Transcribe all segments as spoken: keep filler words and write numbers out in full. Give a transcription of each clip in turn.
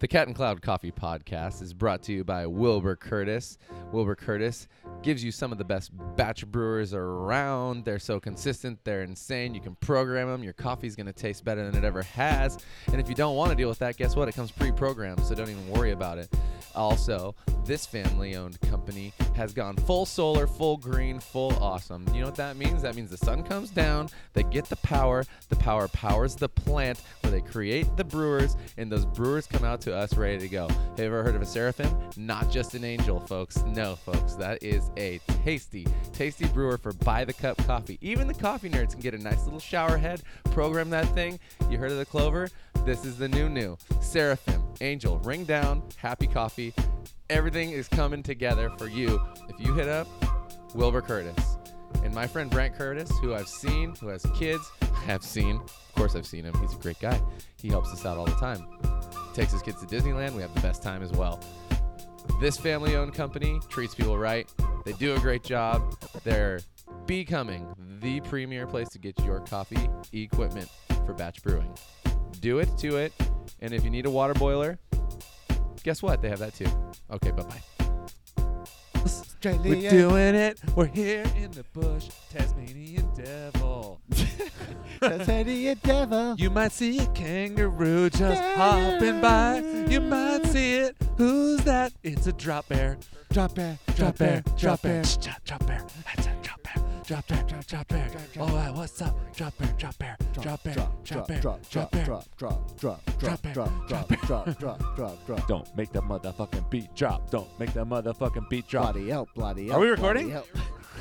The Cat and Cloud Coffee Podcast is brought to you by Wilbur Curtis. Wilbur Curtis gives you some of the best batch brewers around. They're so consistent, they're insane. You can program them. Your coffee's going to taste better than it ever has. And if you don't want to deal with that, guess what? It comes pre-programmed, so don't even worry about it. Also, this family-owned company has gone full solar, full green, full awesome. You know what that means? That means the sun comes down, they get the power, the power powers the plant where they create the brewers, and those brewers come out to us ready to go. Have you ever heard of a seraphim? Not just an angel, folks. No, folks. That is a tasty, tasty brewer for by-the-cup coffee. Even the coffee nerds can get a nice little shower head, program that thing. You heard of the clover? This is the new new. Seraphim, angel, ring down, happy coffee. Everything is coming together for you if you hit up Wilbur Curtis. And my friend Brant Curtis, who I've seen, who has kids, I have seen. Of course I've seen him. He's a great guy. He helps us out all the time. Takes his kids to Disneyland. We have the best time as well. This family-owned company treats people right. They do a great job. They're becoming the premier place to get your coffee equipment for batch brewing. Do it to it. And if you need a water boiler, guess what? They have that too. Okay, bye-bye. Australia. We're doing it. We're here in the bush. Tasmanian devil. Tasmanian devil. You might see a kangaroo just yeah. hopping by. You might see it. Who's that? It's a drop bear. Drop bear. Drop bear. Drop bear. Drop bear. That's a drop bear. Drop bear. Drop bear. Oh, uh, what's up? Drop bear. Drop bear. Drop bear. Drop bear. Drop bear. Drop. Drop. Drop. Drop. Drop. Drop. Drop. Drop. Drop. Don't make that motherfucking beat drop. Don't make that motherfucking beat drop. Bloody hell. Bloody hell. Are we recording?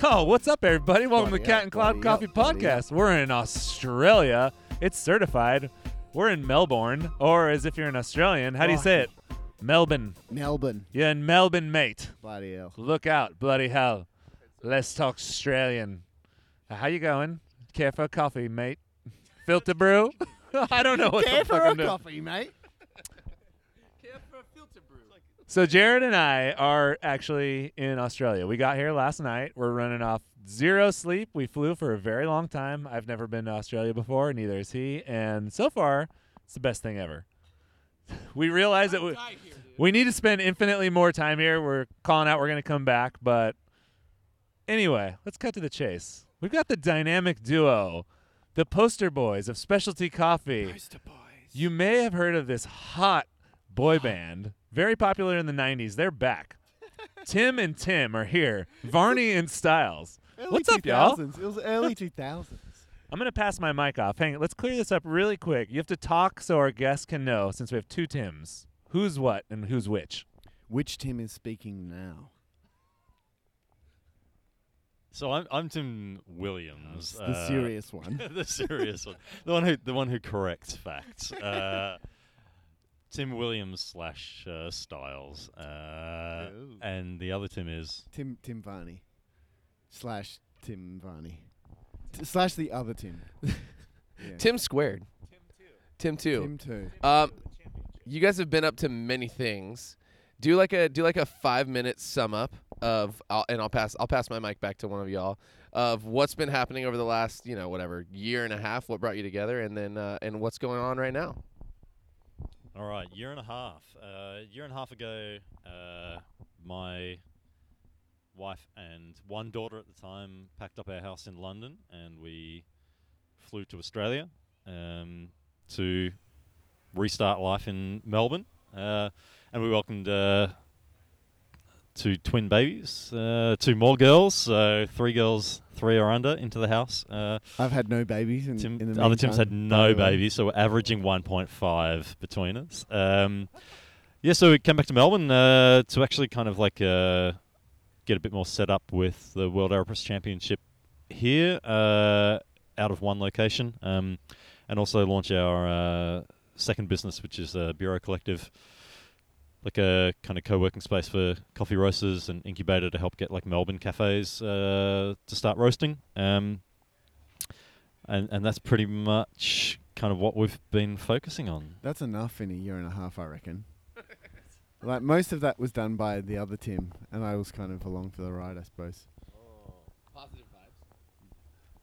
Oh, what's up, everybody? Welcome to the Cat and Cloud Coffee Podcast. We're in Australia. It's certified. We're in Melbourne, or as if you're an Australian, how do you say it? Melbourne. Melbourne. You're in Melbourne, mate. Bloody hell. Look out. Bloody hell. Let's talk Australian. How you going? Care for a coffee, mate? Filter brew? I don't know what Care the fuck I'm doing. Care for a coffee, mate? Care for a filter brew. So Jared and I are actually in Australia. We got here last night. We're running off zero sleep. We flew for a very long time. I've never been to Australia before. Neither has he. And so far, it's the best thing ever. We realize that we, here, we need to spend infinitely more time here. We're calling out we're going to come back, but... Anyway, let's cut to the chase. We've got the dynamic duo, the poster boys of Specialty Coffee. Poster boys. You may have heard of this hot boy band, very popular in the nineties. They're back. Tim and Tim are here. Varney and Styles. Early What's two thousands. Up, y'all? It was early two thousands. I'm going to pass my mic off. Hang on. Let's clear this up really quick. You have to talk so our guests can know, since we have two Tims, who's what and who's which. Which Tim is speaking now? So I'm I'm Tim Williams, the uh, serious one, the serious one, the one who the one who corrects facts. Uh, Tim Williams slash uh, Styles, uh, and the other Tim is Tim Tim Varney slash Tim Varney T- slash the other Tim, yeah. Tim squared, Tim two, Tim two, Tim two. Um, you guys have been up to many things. Do like a do like a five minute sum up of I'll, and I'll pass I'll pass my mic back to one of y'all of what's been happening over the last you know whatever year and a half, what brought you together, and then uh, and what's going on right now. All right, year and a half. Uh, year and a half ago, uh, my wife and one daughter at the time packed up our house in London and we flew to Australia um, to restart life in Melbourne. Uh, and we welcomed uh, two twin babies, uh, two more girls, so three girls, three or under, into the house. Uh, I've had no babies. In, Tim, in the other Tim's had no oh, babies, so we're averaging one point five between us. Um, yeah, so we came back to Melbourne uh, to actually kind of like uh, get a bit more set up with the World Aeropress Championship here, uh, out of one location, um, and also launch our... Uh, second business, which is uh, Bureau Collective, like a kind of co-working space for coffee roasters and incubator to help get like Melbourne cafes uh, to start roasting. Um, and and that's pretty much kind of what we've been focusing on. That's enough in a year and a half, I reckon. Like most of that was done by the other Tim, and I was kind of along for the ride, I suppose. Oh, positive vibes.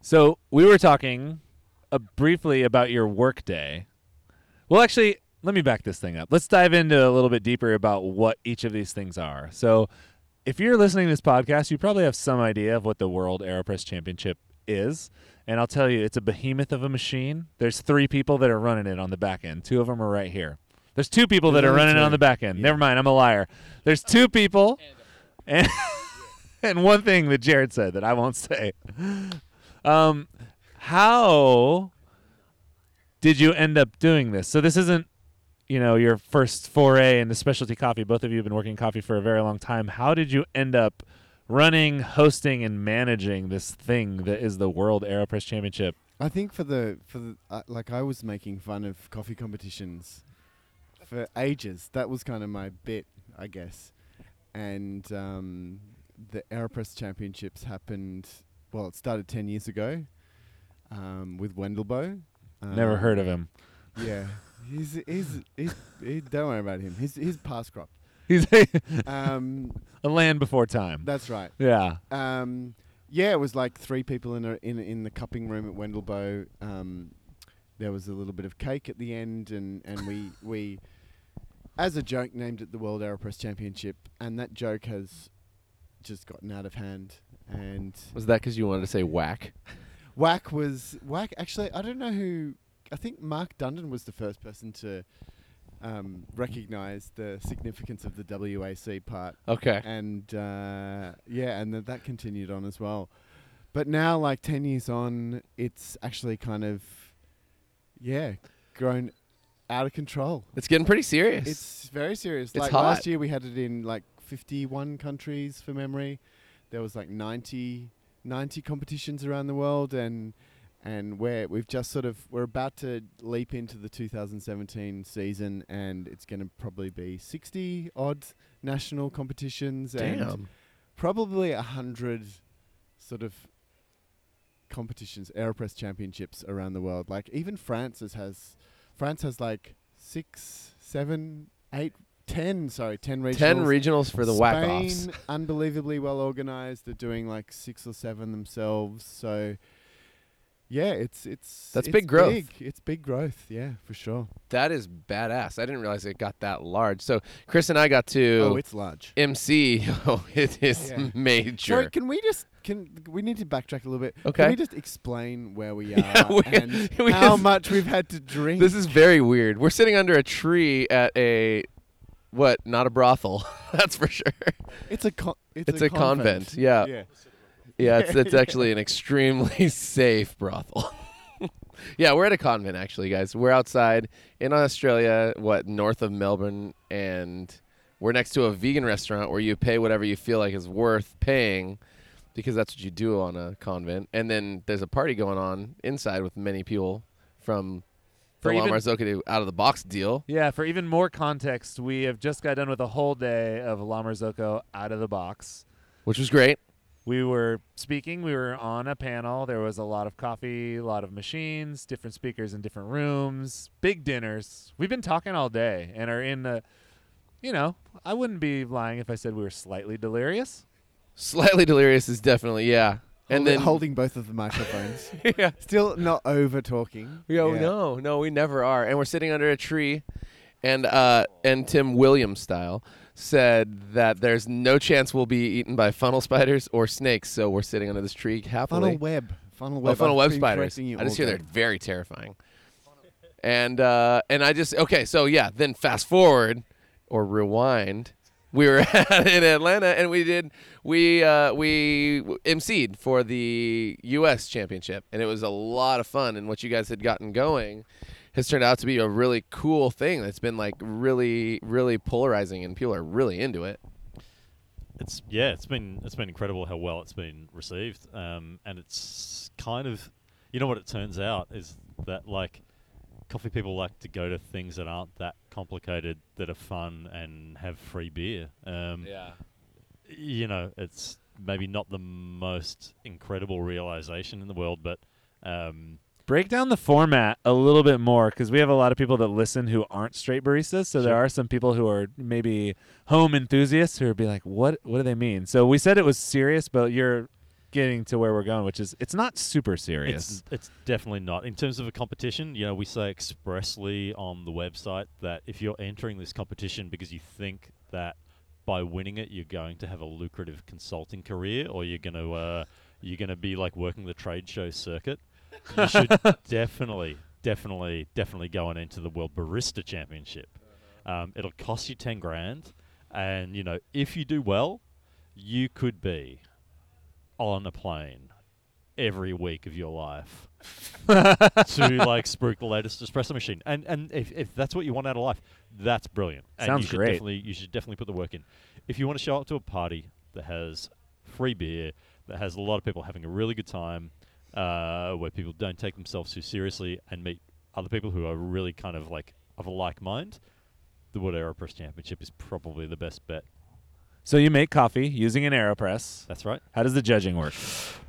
So we were talking uh, briefly about your work day. Well, actually, let me back this thing up. Let's dive into a little bit deeper about what each of these things are. So if you're listening to this podcast, you probably have some idea of what the World Aeropress Championship is. And I'll tell you, it's a behemoth of a machine. There's three people that are running it on the back end. Two of them are right here. There's two people that are running it on the back end. Yeah. Never mind, I'm a liar. There's two people and and one thing that Jared said that I won't say. Um, how did you end up doing this? So this isn't, you know, your first foray into specialty coffee. Both of you have been working in coffee for a very long time. How did you end up running, hosting, and managing this thing that is the World Aeropress Championship? I think for the for the, uh, like I was making fun of coffee competitions for ages. That was kind of my bit, I guess. And um, the Aeropress Championships happened. Well, it started ten years ago um, with Wendelboe. Um, Never heard of him. Yeah. He's, he's, he's, he, don't worry about him. He's, he's past crop. He's um, a land before time. That's right. Yeah. Um, yeah, it was like three people in a, in in the cupping room at Wendelboe. Um, there was a little bit of cake at the end, and, and we, we, as a joke, named it the World Aeropress Championship, and that joke has just gotten out of hand. And was that because you wanted to say whack? Whack was... Whack, actually, I don't know who... I think Mark Dundon was the first person to um, recognize the significance of the W A C part. Okay. And uh, yeah, and th- that continued on as well. But now, like ten years on, it's actually kind of, yeah, grown out of control. It's getting pretty serious. It's very serious. It's like hot. Last year we had it in like fifty-one countries for memory. There was like ninety, ninety competitions around the world, and... And we're, we've just sort of, we're about to leap into the two thousand seventeen season, and it's going to probably be sixty odd national competitions. Damn. And probably one hundred sort of competitions, Aeropress Championships around the world. Like even France has, has France has like six, seven, eight, ten, sorry, ten regionals. ten regionals for the whack-offs. Spain, unbelievably well organized. They're doing like six or seven themselves. So... Yeah, it's it's that's it's big growth. Big. It's big growth, yeah, for sure. That is badass. I didn't realize it got that large. So Chris and I got to oh, it's large. M C. Oh, it is yeah. major. Sorry, can we just can we need to backtrack a little bit? Okay. Can we just explain where we are yeah, we, and we how just, much we've had to drink? This is very weird. We're sitting under a tree at a what? Not a brothel. That's for sure. It's a con- it's, it's a, a convent. convent. Yeah. Yeah. Yeah, it's, it's actually an extremely safe brothel. Yeah, we're at a convent, actually, guys. We're outside in Australia, what, north of Melbourne, and we're next to a vegan restaurant where you pay whatever you feel like is worth paying because that's what you do on a convent. And then there's a party going on inside with many people from... For La Marzocco out-of-the-box deal. Yeah, for even more context, we have just got done with a whole day of La Marzocco out-of-the-box. Which was great. We were speaking. We were on a panel. There was a lot of coffee, a lot of machines, different speakers in different rooms, big dinners. We've been talking all day and are in the, you know, I wouldn't be lying if I said we were slightly delirious. Slightly delirious is definitely, yeah. And then holding both of the microphones. Yeah. Still not over talking. Yo, yeah. No, no, we never are. And we're sitting under a tree and uh, and Tim Williams style. Said that there's no chance we'll be eaten by funnel spiders or snakes, so we're sitting under this tree happily. Funnel web. Funnel web. Oh, funnel web spiders. I just hear they're very terrifying. And uh, and I just, okay, so yeah, then fast forward or rewind. We were in Atlanta and we did, we uh, we emceed for the U S championship, and it was a lot of fun, and what you guys had gotten going has turned out to be a really cool thing that's been like really, really polarizing, and people are really into it. It's yeah, it's been it's been incredible how well it's been received, um, and it's kind of, you know what it turns out is that like coffee people like to go to things that aren't that complicated, that are fun and have free beer. Um, yeah, you know, it's maybe not the most incredible realization in the world, but. Um, Break down the format a little bit more, because we have a lot of people that listen who aren't straight baristas. So sure. There are some people who are maybe home enthusiasts who would be like, what What do they mean? So we said it was serious, but you're getting to where we're going, which is it's not super serious. It's, it's definitely not. In terms of a competition, you know, we say expressly on the website that if you're entering this competition because you think that by winning it you're going to have a lucrative consulting career, or you're going to uh, you're going to be like working the trade show circuit, you should definitely, definitely, definitely go on into the World Barista Championship. Um, it'll cost you ten grand, and you know if you do well, you could be on a plane every week of your life to like spruik the latest espresso machine. And and if, if that's what you want out of life, that's brilliant. And Sounds you should great. Definitely, you should definitely put the work in. If you want to show up to a party that has free beer, that has a lot of people having a really good time, uh, where people don't take themselves too seriously and meet other people who are really kind of like of a like mind, the World Aeropress Championship is probably the best bet. So you make coffee using an AeroPress. That's right. How does the judging work?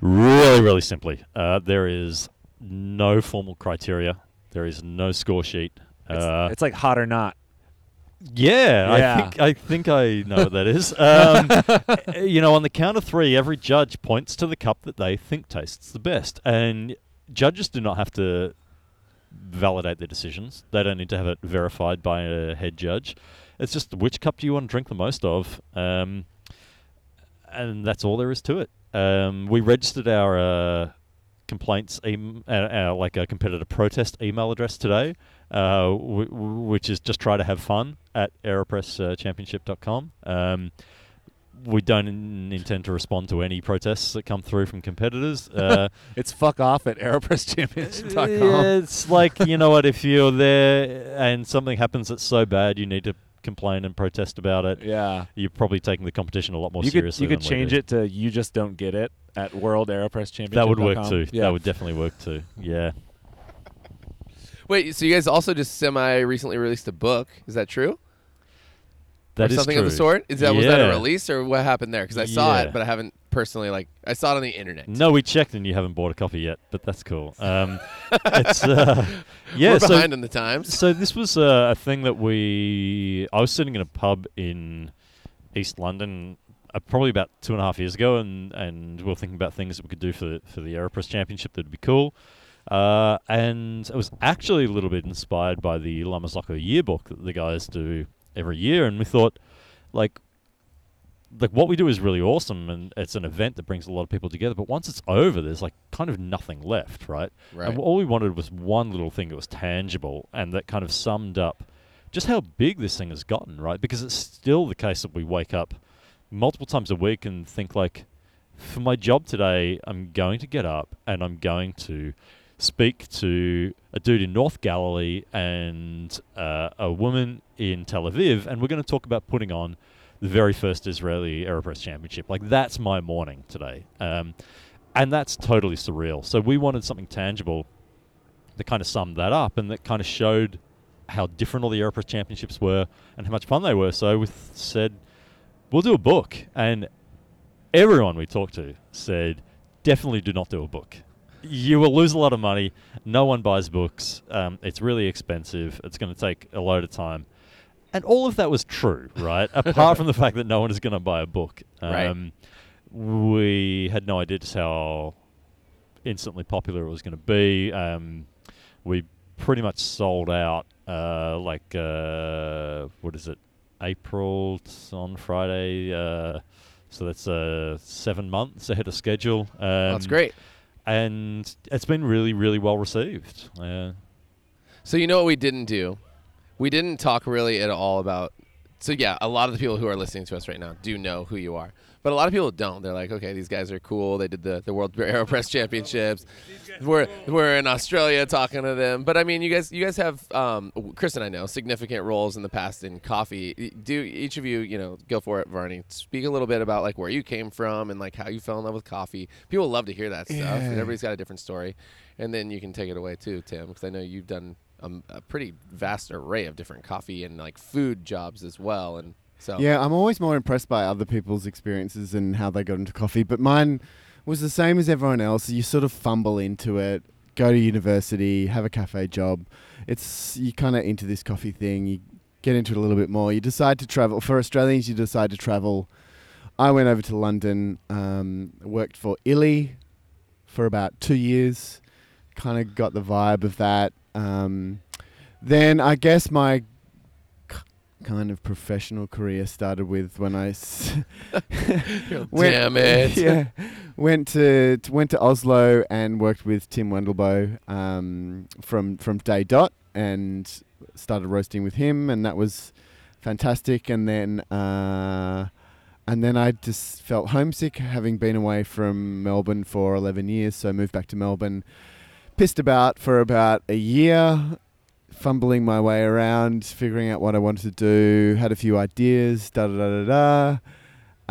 Really, really simply. Uh, there is no formal criteria. There is no score sheet. It's, uh, it's like hot or not. Yeah, yeah. I think I think I know what that is. Um, you know, on the count of three, every judge points to the cup that they think tastes the best. And judges do not have to validate their decisions. They don't need to have it verified by a head judge. It's just which cup do you want to drink the most of, um, and that's all there is to it. Um, we registered our uh, complaints, em- uh, our, like a competitor protest email address today, uh, w- w- which is just try to have fun at aeropress championship dot com. Um, we don't in- intend to respond to any protests that come through from competitors. Uh, it's fuck off at aeropress championship dot com. Yeah, it's like, you know what, if you're there and something happens that's so bad you need to complain and protest about it, yeah, you're probably taking the competition a lot more you seriously. Could, you could change it to you just don't get it at World Aeropress Championship. That would work com. too. Yeah. That would definitely work too. Yeah. Wait, so you guys also just semi-recently released a book. Is that true? That or is something true. Of the sort? Is that yeah. Was that a release or what happened there? Because I saw yeah. it, but I haven't personally, like, I saw it on the internet. No, we checked and you haven't bought a copy yet, but that's cool. Um, it's, uh, yeah, We're behind so, in the times. So this was uh, a thing that we, I was sitting in a pub in East London uh, probably about two and a half years ago, and, and we were thinking about things that we could do for the, for the Aeropress Championship that would be cool. Uh, and it was actually a little bit inspired by the La Marzocco yearbook that the guys do every year, and we thought, like, like what we do is really awesome, and it's an event that brings a lot of people together. But once it's over, there's like kind of nothing left, right? Right. And all we wanted was one little thing that was tangible, and that kind of summed up just how big this thing has gotten, right? Because it's still the case that we wake up multiple times a week and think, like, for my job today, I'm going to get up and I'm going to speak to a dude in North Galilee and uh, a woman in Tel Aviv, and we're going to talk about putting on the very first Israeli Aeropress Championship. Like, that's my morning today. Um, and that's totally surreal. So we wanted something tangible that kind of summed that up and that kind of showed how different all the Aeropress Championships were and how much fun they were. So we th- said, we'll do a book. And everyone we talked to said, definitely do not do a book. You will lose a lot of money. No one buys books. Um, it's really expensive. It's going to take a load of time. And all of that was true, right? Apart from the fact that no one is going to buy a book. Um, right. We had no idea just how instantly popular it was going to be. Um, we pretty much sold out, uh, like, uh, what is it, April t- on Friday. Uh, so that's uh, seven months ahead of schedule. Um, oh, that's great. And it's been really, really well received. Uh, so you know what we didn't do? We didn't talk really at all about... So yeah, a lot of the people who are listening to us right now do know who you are. But a lot of people don't. They're like, okay, these guys are cool. They did the, the World Aeropress Championships. We're we're in Australia talking to them. But I mean, you guys you guys have, um, Chris and I know, significant roles in the past in coffee. Do each of you, you know, go for it, Varney. Speak a little bit about like where you came from and like how you fell in love with coffee. People love to hear that stuff. Yeah. Everybody's got a different story. And then you can take it away too, Tim, because I know you've done a, a pretty vast array of different coffee and like food jobs as well. And So. Yeah, I'm always more impressed by other people's experiences and how they got into coffee. But mine was the same as everyone else. You sort of fumble into it, go to university, have a cafe job. It's you kind of into this coffee thing. You get into it a little bit more. You decide to travel. For Australians, you decide to travel I went over to London, um, worked for Illy for about two years, kind of got the vibe of that. Um, then I guess my c- kind of professional career started with when I s- went, damn it. Yeah, went to, to went to Oslo and worked with Tim Wendelboe um, from from day dot and started roasting with him, and that was fantastic. And then. Uh, And then I just felt homesick, having been away from Melbourne for eleven years. So I moved back to Melbourne, pissed about for about a year, fumbling my way around, figuring out what I wanted to do, had a few ideas, da-da-da-da-da.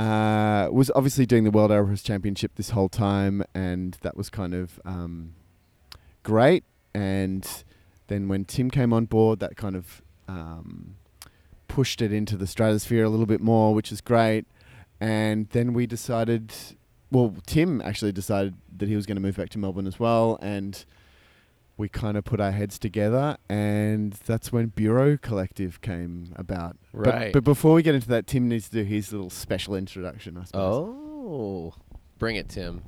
Uh, was obviously doing the World Aeropress Championship this whole time, and that was kind of um, great. And then when Tim came on board, that kind of um, pushed it into the stratosphere a little bit more, which is great. And then we decided, well, Tim actually decided that he was going to move back to Melbourne as well. And we kind of put our heads together. And that's when Bureau Collective came about. Right. But, but before we get into that, Tim needs to do his little special introduction, I suppose. Oh, bring it, Tim.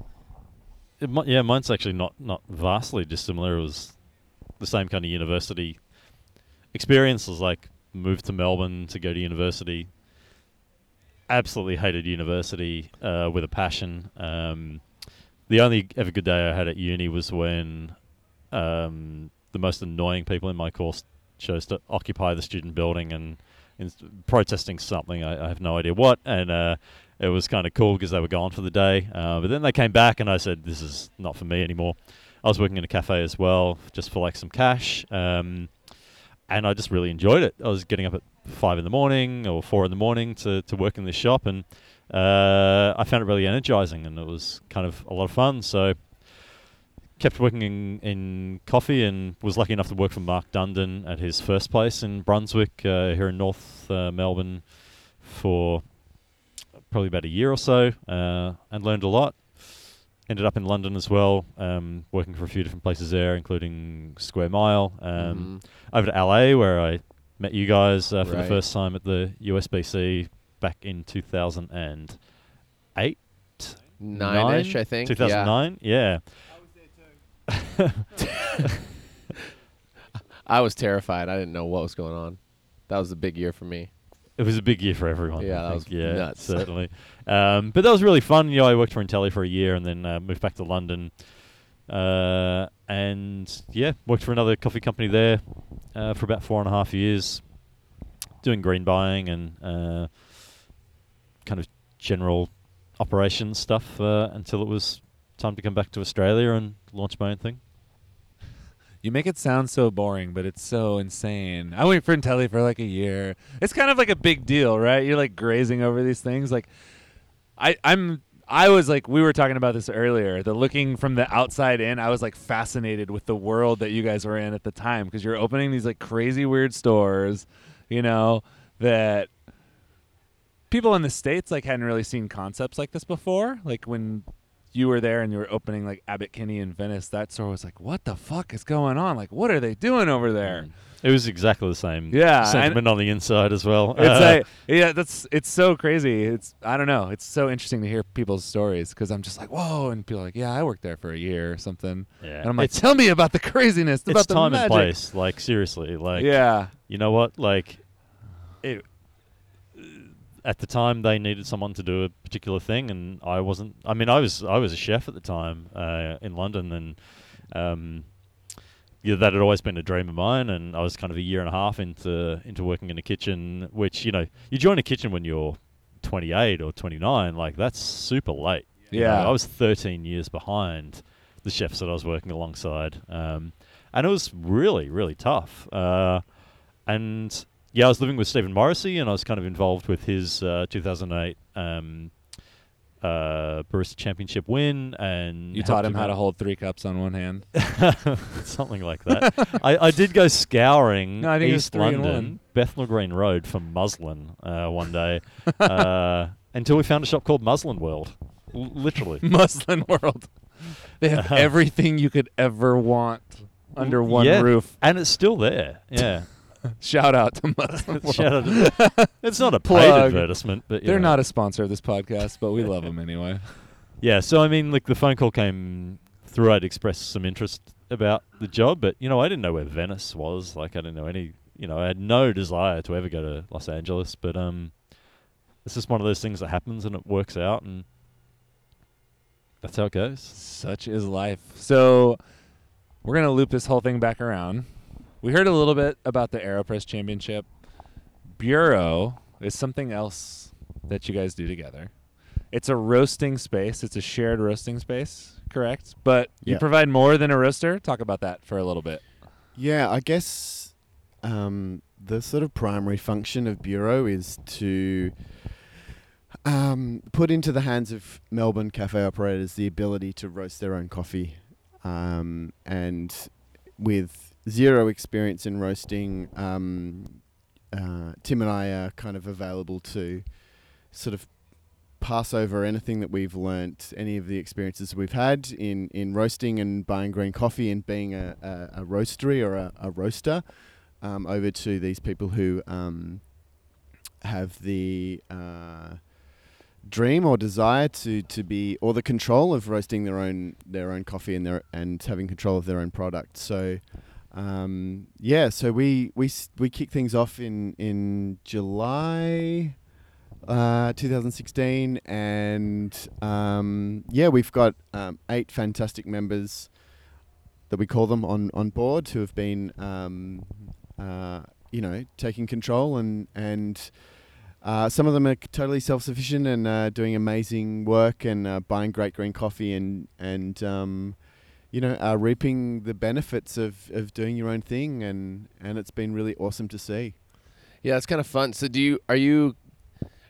It, yeah, mine's actually not, not vastly dissimilar. It was the same kind of university experience. It was like moved to Melbourne to go to university. Absolutely hated university uh, with a passion. Um, the only ever good day I had at uni was when um, the most annoying people in my course chose to occupy the student building and, and protesting something. I, I have no idea what. And uh, it was kind of cool because they were gone for the day. Uh, but then they came back and I said, this is not for me anymore. I was working in a cafe as well, just for like some cash. Um, and I just really enjoyed it. I was getting up at five in the morning or four in the morning to, to work in this shop, and uh, I found it really energizing, and it was kind of a lot of fun. So kept working in, in coffee, and was lucky enough to work for Mark Dundon at his first place in Brunswick uh, here in North uh, Melbourne for probably about a year or so, uh, and learned a lot. Ended up in London as well, um, working for a few different places there, including Square Mile. Um, mm-hmm. Over to L A, where I met you guys uh, for right. the first time at the U S B C back in two thousand eight? Nine-ish, I think. two thousand nine, yeah. yeah. I was there too. I was terrified. I didn't know what was going on. That was a big year for me. It was a big year for everyone. Yeah, I that was yeah, nuts. Certainly. Um, but that was really fun. You know, I worked for Intelli for a year and then uh, moved back to London. Uh, and, yeah, worked for another coffee company there uh, for about four and a half years, doing green buying and uh, kind of general operations stuff uh, until it was time to come back to Australia and launch my own thing. You make it sound so boring, but it's so insane. I went for Intelli for like a year. It's kind of like a big deal, right? You're like grazing over these things. Like, I, I'm, I was like, we were talking about this earlier. The looking from the outside in, I was like fascinated with the world that you guys were in at the time, because you're opening these like crazy weird stores, you know, that people in the States like hadn't really seen concepts like this before. Like when you were there and you were opening like Abbott Kinney in Venice, that store was like, what the fuck is going on? Like, what are they doing over there? It was exactly the same yeah, sentiment on the inside as well. It's uh, like, yeah, that's, it's so crazy. It's, I don't know. It's so interesting to hear people's stories, because I'm just like, whoa. And people are like, yeah, I worked there for a year or something. Yeah. And I'm like, it's, tell me about the craziness. It's about the time magic. And place. Like, seriously. Like, yeah. You know what? Like, it, at the time, they needed someone to do a particular thing, and I wasn't. I mean, I was I was a chef at the time uh, in London, and um, yeah, that had always been a dream of mine. And I was kind of a year and a half into into working in a kitchen, which, you know, you join a kitchen when you're twenty-eight or twenty-nine, like that's super late. Yeah, you know, I was thirteen years behind the chefs that I was working alongside, um, and it was really really tough. Uh, and Yeah, I was living with Stephen Morrissey, and I was kind of involved with his uh, two thousand eight um, uh, Barista Championship win. And you taught him how to hold three cups on one hand? Something like that. I, I did go scouring no, East London, Bethnal Green Road for muslin uh, one day uh, until we found a shop called Muslin World. L- literally. Muslin World. They have uh, everything you could ever want under one yeah, roof. And it's still there, yeah. Shout out to Muslin World. Shout out to, it's not a paid advertisement, but they're know. not a sponsor of this podcast, but we love them anyway. Yeah, so I mean, like the phone call came through. I'd expressed some interest about the job, but you know, I didn't know where Venice was. Like, I didn't know any. You know, I had no desire to ever go to Los Angeles, but um, it's just one of those things that happens and it works out, and that's how it goes. Such is life. So we're gonna loop this whole thing back around. We heard a little bit about the Aeropress Championship. Bureau is something else that you guys do together. It's a roasting space. It's a shared roasting space, correct? But yeah. you provide more than a roaster. Talk about that for a little bit. Yeah, I guess um, the sort of primary function of Bureau is to um, put into the hands of Melbourne cafe operators the ability to roast their own coffee. Um, and with... zero experience in roasting. Um, uh, Tim and I are kind of available to sort of pass over anything that we've learnt, any of the experiences we've had in, in roasting and buying green coffee and being a, a, a roastery or a, a roaster um, over to these people who um, have the uh, dream or desire to, to be or the control of roasting their own their own coffee and their and having control of their own product. So. Um, yeah, so we, we, we kick things off in, in July, uh, twenty sixteen. And, um, yeah, we've got, um, eight fantastic members that we call them on, on board who have been, um, uh, you know, taking control and, and, uh, some of them are totally self-sufficient and, uh, doing amazing work and, uh, buying great green coffee and, and, um, you know, are reaping the benefits of, of doing your own thing, and, and it's been really awesome to see. Yeah, it's kind of fun. So do you, are you,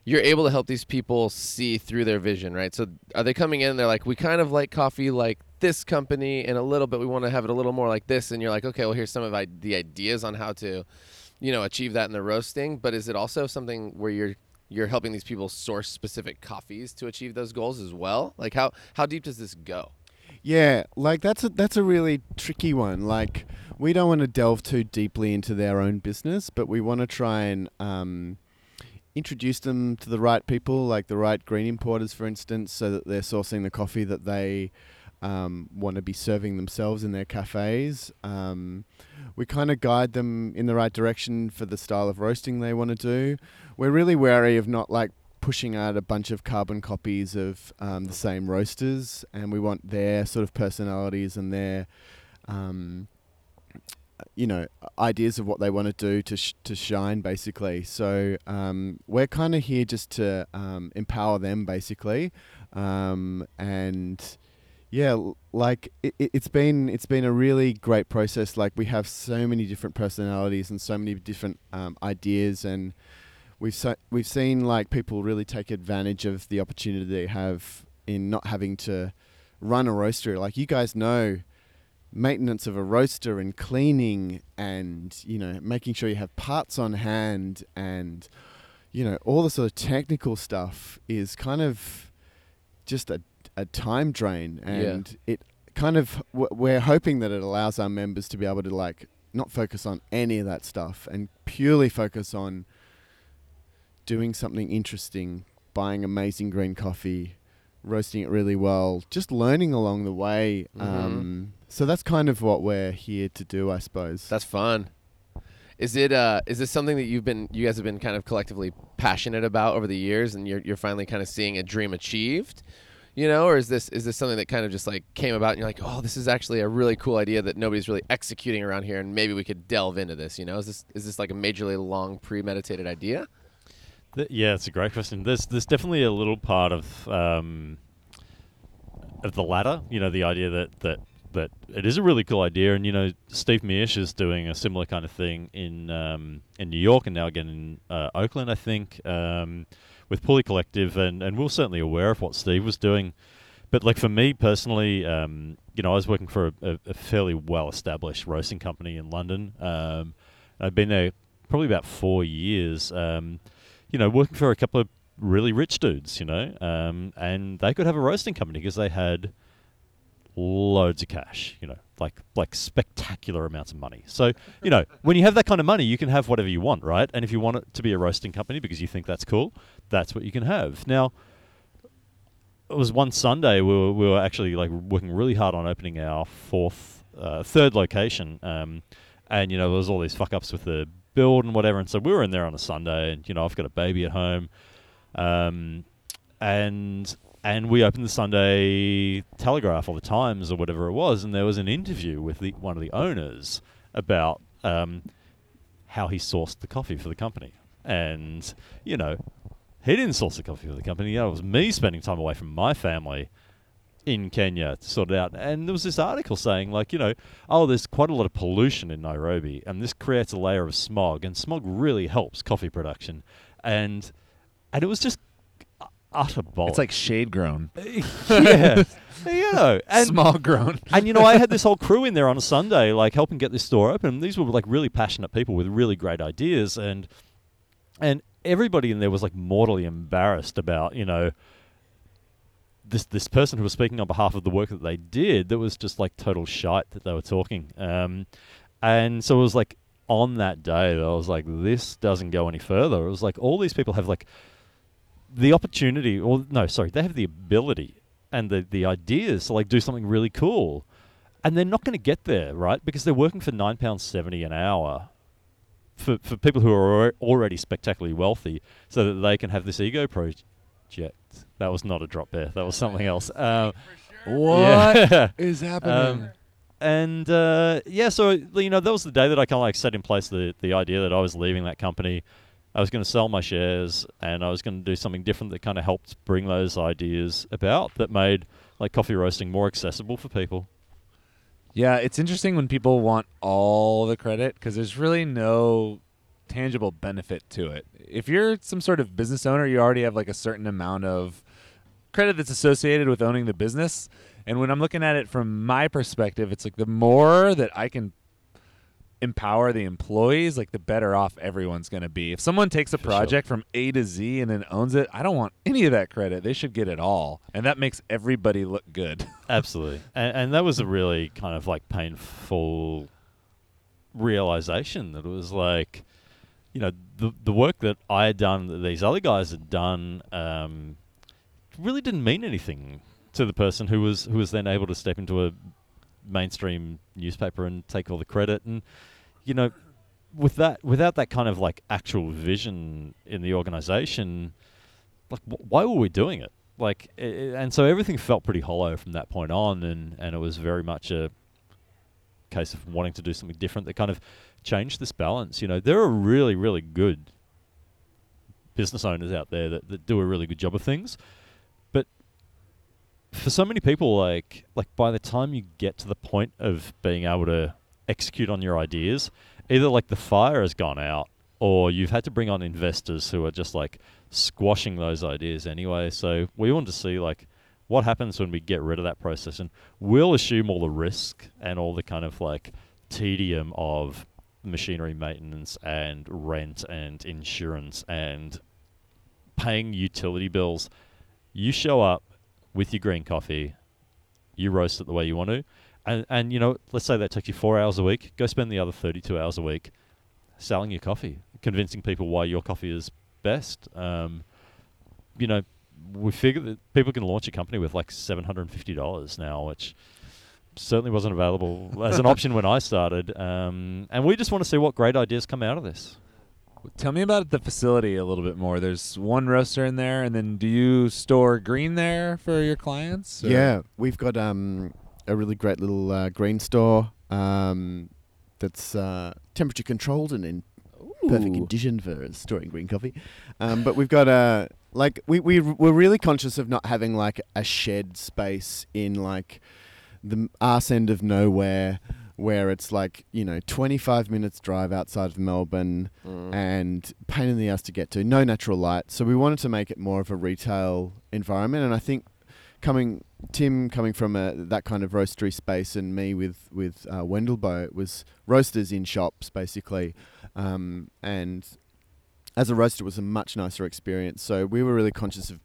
you're able to help these people see through their vision, right? So are they coming in and they're like, we kind of like coffee like this company and a little bit, we want to have it a little more like this. And you're like, okay, well, here's some of the ideas on how to, you know, achieve that in the roasting. But is it also something where you're, you're helping these people source specific coffees to achieve those goals as well? Like how, how deep does this go? Yeah, like that's a, that's a really tricky one. Like we don't want to delve too deeply into their own business, but we want to try and um, introduce them to the right people, like the right green importers, for instance, so that they're sourcing the coffee that they um, want to be serving themselves in their cafes. Um, we kind of guide them in the right direction for the style of roasting they want to do. We're really wary of not like pushing out a bunch of carbon copies of um, the same roasters, and we want their sort of personalities and their, um, you know, ideas of what they want to do to sh- to shine, basically. So um, we're kind of here just to um, empower them, basically, um, and yeah, like it, it's been it's been a really great process. Like we have so many different personalities and so many different um, ideas and. We've so, we've seen like people really take advantage of the opportunity they have in not having to run a roastery. Like you guys know, maintenance of a roaster and cleaning and, you know, making sure you have parts on hand and, you know, all the sort of technical stuff is kind of just a, a time drain. And yeah. it kind of, we're hoping that it allows our members to be able to like not focus on any of that stuff and purely focus on doing something interesting, buying amazing green coffee, roasting it really well, just learning along the way. Mm-hmm. Um, so that's kind of what we're here to do, I suppose. That's fun. Is it? Uh, is this something that you've been, you guys have been kind of collectively passionate about over the years, and you're you're finally kind of seeing a dream achieved, you know? Or is this is this something that kind of just like came about, and you're like, oh, this is actually a really cool idea that nobody's really executing around here, and maybe we could delve into this, you know? Is this is this like a majorly long premeditated idea? Yeah, it's a great question. There's there's definitely a little part of um, of the latter, you know, the idea that, that that it is a really cool idea, and you know, Steve Mierzejewski is doing a similar kind of thing in um, in New York, and now again in uh, Oakland, I think, um, with Pulley Collective, and and we we're certainly aware of what Steve was doing, but like for me personally, um, you know, I was working for a, a fairly well-established roasting company in London. Um, I've been there probably about four years. Um, You know, working for a couple of really rich dudes, you know, um, and they could have a roasting company because they had loads of cash, you know, like like spectacular amounts of money. So, you know, when you have that kind of money, you can have whatever you want, right? And if you want it to be a roasting company because you think that's cool, that's what you can have. Now, it was one Sunday we were, we were actually like working really hard on opening our fourth, uh, third location, um, and you know there was all these fuck ups with the build and whatever, and so we were in there on a Sunday, and you know I've got a baby at home, um, and and we opened the Sunday Telegraph or the Times or whatever it was, and there was an interview with the, one of the owners about um, how he sourced the coffee for the company, and you know. He didn't source the coffee for the company. You know, it was me spending time away from my family in Kenya to sort it out. And there was this article saying, like, you know, oh, there's quite a lot of pollution in Nairobi, and this creates a layer of smog, and smog really helps coffee production. And and it was just utter bollocks. It's like shade grown. Yeah. You know, and, smog grown. And, you know, I had this whole crew in there on a Sunday, like, helping get this store open. And these were, like, really passionate people with really great ideas. And and... everybody in there was like mortally embarrassed about, you know, this this person who was speaking on behalf of the work that they did that was just like total shite that they were talking. Um, and so it was like on that day that I was like, this doesn't go any further. It was like all these people have like the opportunity, or no, sorry, they have the ability and the, the ideas to like do something really cool. And they're not going to get there, right? Because they're working for nine pounds seventy an hour. For, for people who are already spectacularly wealthy, so that they can have this ego project. That was not a drop bear. That was something else. Um, sure. What yeah. is happening? Um, and uh, yeah, so you know, that was the day that I kind of like set in place the the idea that I was leaving that company. I was going to sell my shares, and I was going to do something different that kind of helped bring those ideas about that made like coffee roasting more accessible for people. Yeah, it's interesting when people want all the credit because there's really no tangible benefit to it. If you're some sort of business owner, you already have like a certain amount of credit that's associated with owning the business. And when I'm looking at it from my perspective, it's like the more that I can empower the employees, like the better off everyone's going to be. If someone takes a project sure. from A to Z and then owns it, I don't want any of that credit. They should get it all, and that makes everybody look good. Absolutely. And, and that was a really kind of like painful realization that it was like, you know, the the work that I had done, that these other guys had done, um, really didn't mean anything to the person who was who was then able to step into a mainstream newspaper and take all the credit. And you know, with that, without that kind of like actual vision in the organization, like w- why were we doing it? Like, it, and so everything felt pretty hollow from that point on, and, and it was very much a case of wanting to do something different that kind of changed this balance. You know, there are really, really good business owners out there that, that do a really good job of things. For so many people, like like by the time you get to the point of being able to execute on your ideas, either like the fire has gone out, or you've had to bring on investors who are just like squashing those ideas anyway. So we want to see like what happens when we get rid of that process, and we'll assume all the risk and all the kind of like tedium of machinery maintenance and rent and insurance and paying utility bills. You show up with your green coffee, you roast it the way you want to. And, and you know, let's say that takes you four hours a week. Go spend the other thirty-two hours a week selling your coffee, convincing people why your coffee is best. Um, you know, we figure that people can launch a company with like seven hundred fifty dollars now, which certainly wasn't available as an option when I started. Um, and we just want to see what great ideas come out of this. Tell me about the facility a little bit more. There's one roaster in there, and then do you store green there for your clients? Or? Yeah, we've got um, a really great little uh, green store um, that's uh, temperature controlled and in Ooh. perfect condition for storing green coffee. Um, but we've got a uh, like we we we're really conscious of not having like a shed space in like the arse end of nowhere, where it's like, you know, twenty-five minutes drive outside of Melbourne mm. and pain in the ass to get to, no natural light. So we wanted to make it more of a retail environment. And I think coming, Tim coming from a, that kind of roastery space, and me with, with uh, Wendelboe, it was roasters in shops basically. Um, and as a roaster, it was a much nicer experience. So we were really conscious of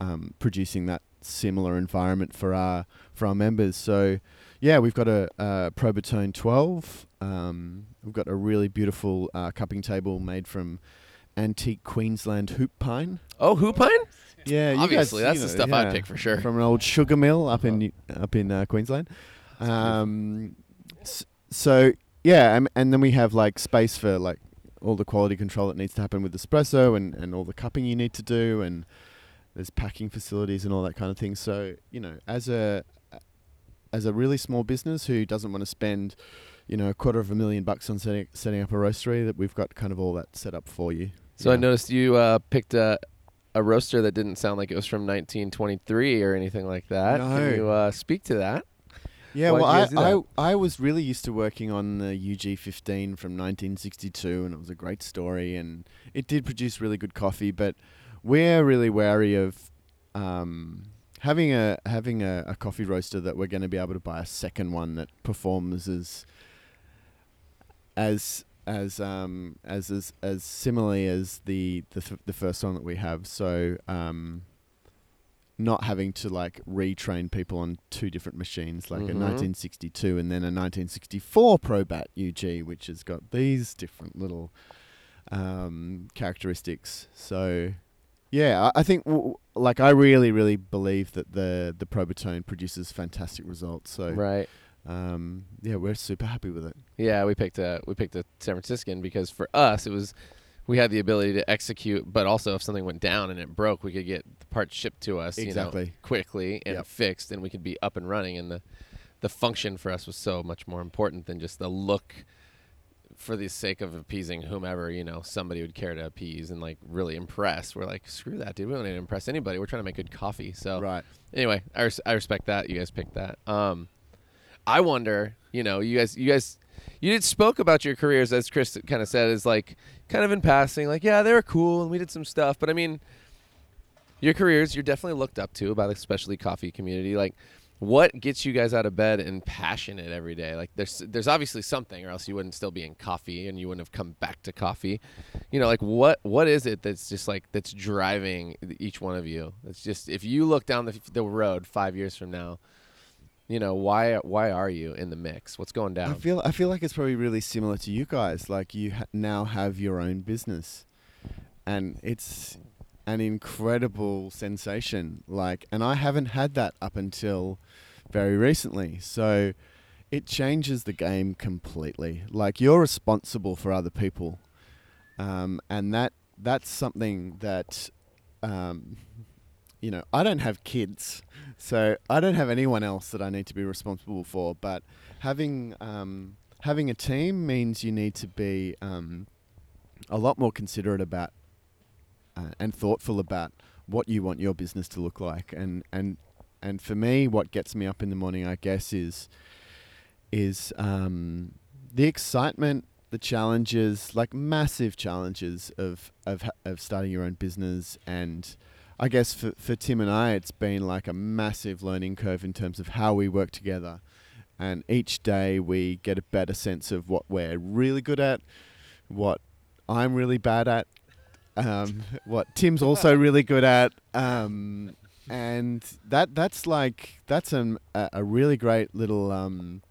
um, producing that similar environment for our for our members. So yeah, we've got a, a Probatone twelve. Um, we've got a really beautiful uh, cupping table made from antique Queensland hoop pine. Oh, hoop pine? Yeah, obviously you guys, that's you know, the stuff yeah, I'd pick for sure. From an old sugar mill up in up in uh, Queensland. Um, so yeah, and, and then we have like space for like all the quality control that needs to happen with espresso and, and all the cupping you need to do, and there's packing facilities and all that kind of thing. So, you know, as a as a really small business who doesn't want to spend, you know, a quarter of a million bucks on setting, setting up a roastery, that we've got kind of all that set up for you. So yeah. I noticed you uh, picked a a roaster that didn't sound like it was from nineteen twenty-three or anything like that. No. Can you uh, speak to that? Yeah, Why well, I, I I was really used to working on the U G fifteen from nineteen sixty-two, and it was a great story, and it did produce really good coffee. But we're really wary of um, having a having a, a coffee roaster that we're going to be able to buy a second one that performs as as as um as as, as similarly as the the th- the first one that we have. So. Um, Not having to like retrain people on two different machines, like mm-hmm. a nineteen sixty-two and then a nineteen sixty-four Probat U G, which has got these different little um, characteristics. So, yeah, I, I think w- like I really, really believe that the the Probatone produces fantastic results. So, right, um, yeah, we're super happy with it. Yeah, we picked a we picked a San Franciscan because for us it was. We had the ability to execute, but also if something went down and it broke, we could get the part shipped to us exactly. you know, quickly and yep. fixed, and we could be up and running. And the the function for us was so much more important than just the look for the sake of appeasing whomever, you know, somebody would care to appease and, like, really impress. We're like, screw that, dude. We don't need to impress anybody. We're trying to make good coffee. So right. anyway, I, res- I respect that. You guys picked that. Um, I wonder, you know, you guys, you guys – you did spoke about your careers, as Chris kind of said, is like kind of in passing, like, yeah, they were cool and we did some stuff. But I mean, your careers, you're definitely looked up to by the specialty coffee community. Like, what gets you guys out of bed and passionate every day? Like, there's there's obviously something, or else you wouldn't still be in coffee and you wouldn't have come back to coffee. You know, like, what what is it that's just like that's driving each one of you? It's just, if you look down the, the road five years from now, you know, why why are you in the mix? What's going down? I feel I feel like it's probably really similar to you guys. Like, you ha- now have your own business, and it's an incredible sensation. Like, and I haven't had that up until very recently. So it changes the game completely. Like, you're responsible for other people, um, and that that's something that. Um, You know, I don't have kids, so I don't have anyone else that I need to be responsible for. But having um, having a team means you need to be um, a lot more considerate about uh, and thoughtful about what you want your business to look like. And and and for me, what gets me up in the morning, I guess, is is um, the excitement, the challenges, like massive challenges of of of starting your own business. And I guess for, for Tim and I, it's been like a massive learning curve in terms of how we work together. And each day we get a better sense of what we're really good at, what I'm really bad at, um, what Tim's also really good at. Um, and that that's like, that's an, a really great little um,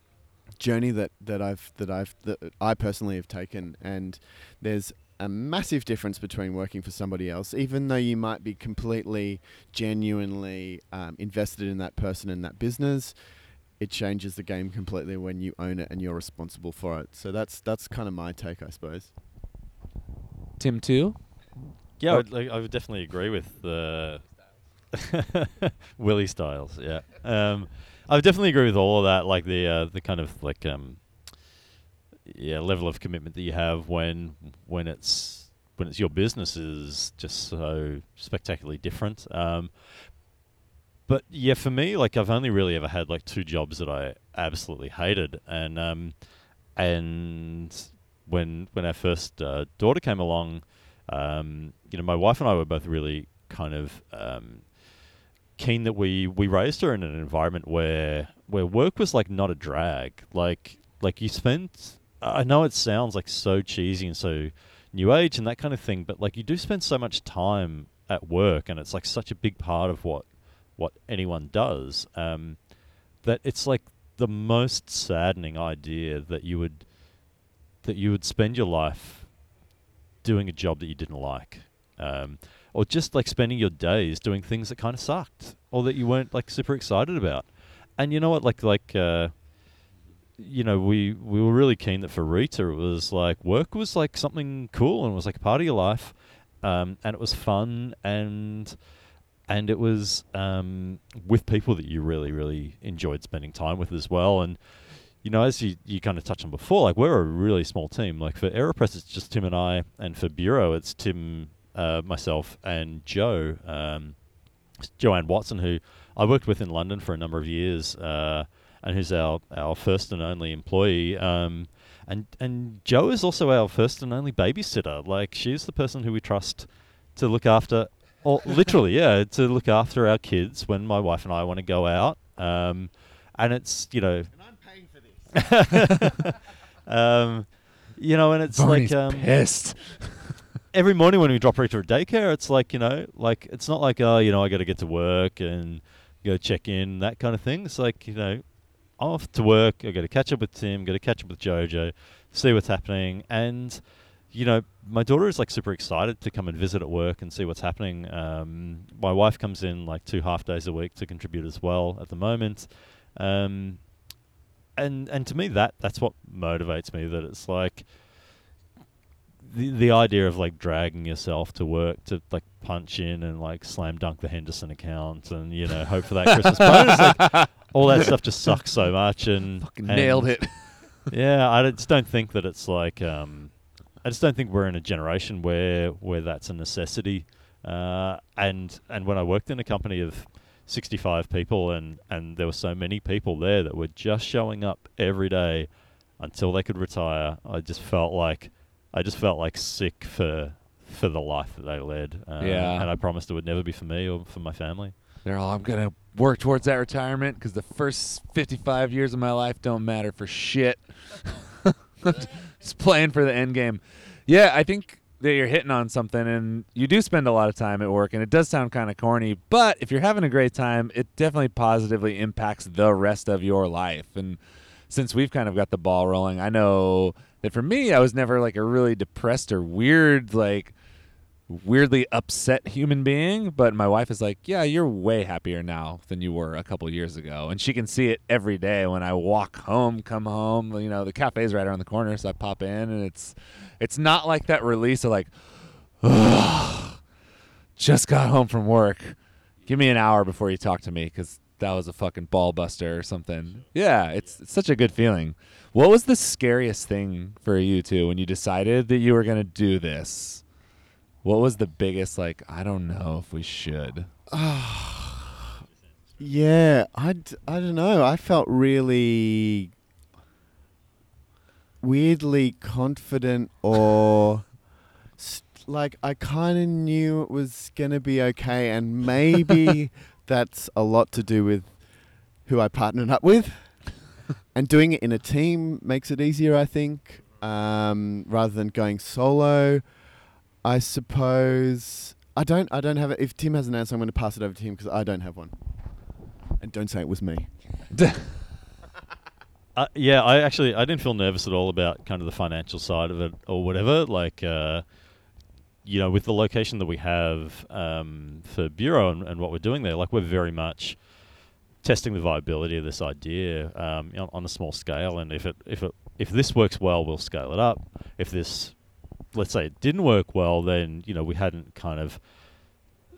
journey that, that I've, that I've, that I personally have taken. And there's a massive difference between working for somebody else, even though you might be completely, genuinely um, invested in that person and that business. It changes the game completely when you own it and you're responsible for it. So that's that's kind of my take, I suppose. Tim, too? Yeah, I would, like, I would definitely agree with the Willie Styles. Yeah, um, I would definitely agree with all of that. Like the uh, the kind of like. Um, Yeah, level of commitment that you have when when it's when it's your business is just so spectacularly different. Um, but yeah, for me, like I've only really ever had like two jobs that I absolutely hated, and um, and when when our first uh, daughter came along, um, you know, my wife and I were both really kind of um, keen that we we raised her in an environment where where work was like not a drag, like like you spent. I know it sounds like so cheesy and so new age and that kind of thing, but like you do spend so much time at work, and it's like such a big part of what what anyone does, um, that it's like the most saddening idea that you would that you would spend your life doing a job that you didn't like, um, or just like spending your days doing things that kind of sucked or that you weren't like super excited about. And you know what, like like uh, you know, we we were really keen that for Rita it was like work was like something cool and was like a part of your life, um, and it was fun and. And it was um, with people that you really, really enjoyed spending time with as well. And, you know, as you, you kind of touched on before, like, we're a really small team. Like, for Aeropress, it's just Tim and I. And for Bureau, it's Tim, uh, myself, and Joe, um, Joanne Watson, who I worked with in London for a number of years, uh, and who's our, our first and only employee. Um, and, and Joe is also our first and only babysitter. Like, she's the person who we trust to look after... Or literally, yeah, to look after our kids when my wife and I want to go out. Um, and it's, you know... And I'm paying for this. um, you know, and it's Barney's like... Um, pissed. Every morning when we drop her to a daycare, it's like, you know, like, it's not like, oh, you know, I got to get to work and go check in, that kind of thing. It's like, you know, I'm off to work, I got to catch up with Tim, got to catch up with Jojo, see what's happening, and... You know, my daughter is like super excited to come and visit at work and see what's happening. Um, my wife comes in like two half days a week to contribute as well at the moment. Um, and and to me, that that's what motivates me, that it's like the the idea of like dragging yourself to work to like punch in and like slam dunk the Henderson account and, you know, hope for that Christmas bonus. Like, all that stuff just sucks so much. And fucking and nailed it. Yeah, I just don't think that it's like... Um, I just don't think we're in a generation where where that's a necessity. Uh, and and when I worked in a company of sixty-five people, and, and there were so many people there that were just showing up every day until they could retire, I just felt like I just felt like sick for for the life that they led. Um, yeah. And I promised it would never be for me or for my family. They're all, I'm gonna work towards that retirement because the first fifty-five years of my life don't matter for shit. Just playing for the end game. Yeah, I think that you're hitting on something, and you do spend a lot of time at work, and it does sound kind of corny, but if you're having a great time, it definitely positively impacts the rest of your life. And since we've kind of got the ball rolling, I know that for me, I was never like a really depressed or weird, like weirdly upset human being, but my wife is like, yeah, you're way happier now than you were a couple years ago, and she can see it every day when I walk home, come home, you know, the cafe's right around the corner, so I pop in, and it's it's not like that release of like, oh, just got home from work, give me an hour before you talk to me because that was a fucking ball buster or something. Yeah, it's, it's such a good feeling. What was the scariest thing for you two when you decided that you were going to do this? What was the biggest, like, I don't know if we should? Oh, yeah, I, d- I don't know. I felt really weirdly confident or, st- like, I kind of knew it was going to be okay. And maybe that's a lot to do with who I partnered up with. And doing it in a team makes it easier, I think, um, rather than going solo. I suppose I don't. I don't have it. If Tim has an answer, I'm going to pass it over to him because I don't have one. And don't say it was me. uh, yeah, I actually I didn't feel nervous at all about kind of the financial side of it or whatever. Like, uh, you know, with the location that we have um, for Bureau and, and what we're doing there, like we're very much testing the viability of this idea um, on a small scale. And if it if it if this works well, we'll scale it up. If this let's say it didn't work well, then, you know, we hadn't kind of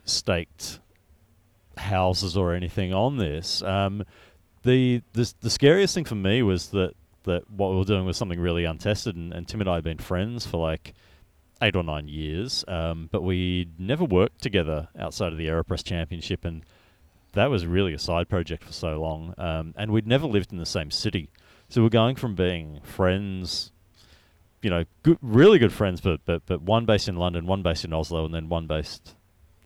staked houses or anything on this. Um, the, the the scariest thing for me was that, that what we were doing was something really untested, and, and Tim and I had been friends for like eight or nine years, um, but we never worked together outside of the Aeropress Championship, and that was really a side project for so long, um, and we'd never lived in the same city. So we're going from being friends... You know, good, really good friends, but, but but one based in London, one based in Oslo, and then one based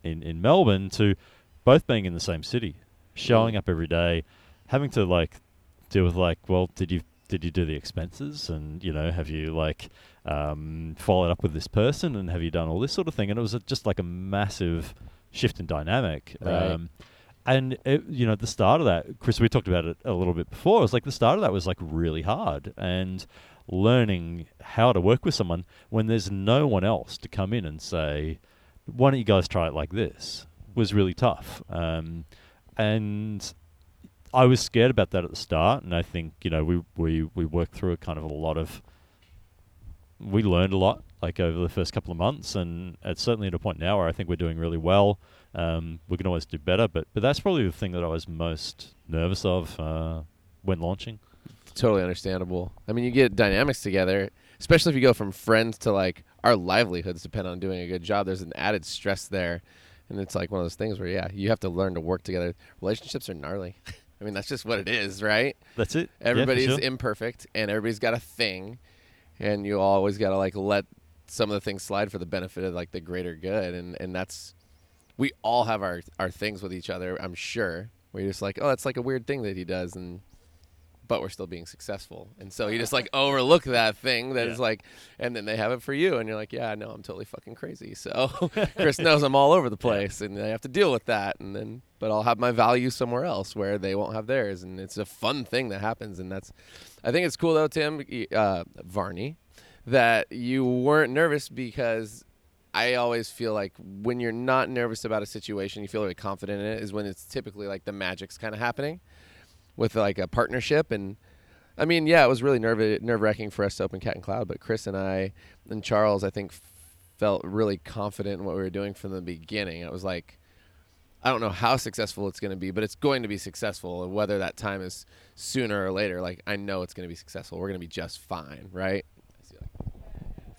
in, in Melbourne, to both being in the same city, showing up every day, having to like deal with like, well, did you did you do the expenses, and you know, have you like um, followed up with this person, and have you done all this sort of thing, and it was a, just like a massive shift in dynamic, right. um, And, it, you know, the start of that, Chris, we talked about it a little bit before. It was like the start of that was like really hard. And learning how to work with someone when there's no one else to come in and say, why don't you guys try it like this, was really tough. Um, and I was scared about that at the start. And I think, you know, we, we, we worked through a kind of a lot of, we learned a lot, like over the first couple of months, and it's certainly at a point now where I think we're doing really well. Um, we can always do better, but but that's probably the thing that I was most nervous of uh, when launching. Totally understandable. I mean, you get dynamics together, especially if you go from friends to like our livelihoods depend on doing a good job. There's an added stress there, and it's like one of those things where, yeah, you have to learn to work together. Relationships are gnarly. I mean, that's just what it is, right? That's it. Everybody's yeah, for sure. imperfect, and everybody's got a thing, and you always got to like let some of the things slide for the benefit of like the greater good. And, and that's, we all have our, our things with each other. I'm sure we're just like, oh, that's like a weird thing that he does. And, but we're still being successful. And so you just like overlook that thing that yeah. is like, and then they have it for you. And you're like, yeah, no, I'm totally fucking crazy. So Chris knows I'm all over the place yeah. and I have to deal with that. And then, but I'll have my value somewhere else where they won't have theirs. And it's a fun thing that happens. And that's, I think it's cool though, Tim, uh, Varney, that you weren't nervous, because I always feel like when you're not nervous about a situation, you feel really confident in it, is when it's typically like the magic's kind of happening with like a partnership. And I mean, yeah, it was really nerve nerve wracking for us to open Cat and Cloud, but Chris and I and Charles, I think, felt really confident in what we were doing from the beginning. It was like, I don't know how successful it's going to be, but it's going to be successful. And whether that time is sooner or later, like I know it's going to be successful. We're going to be just fine, right?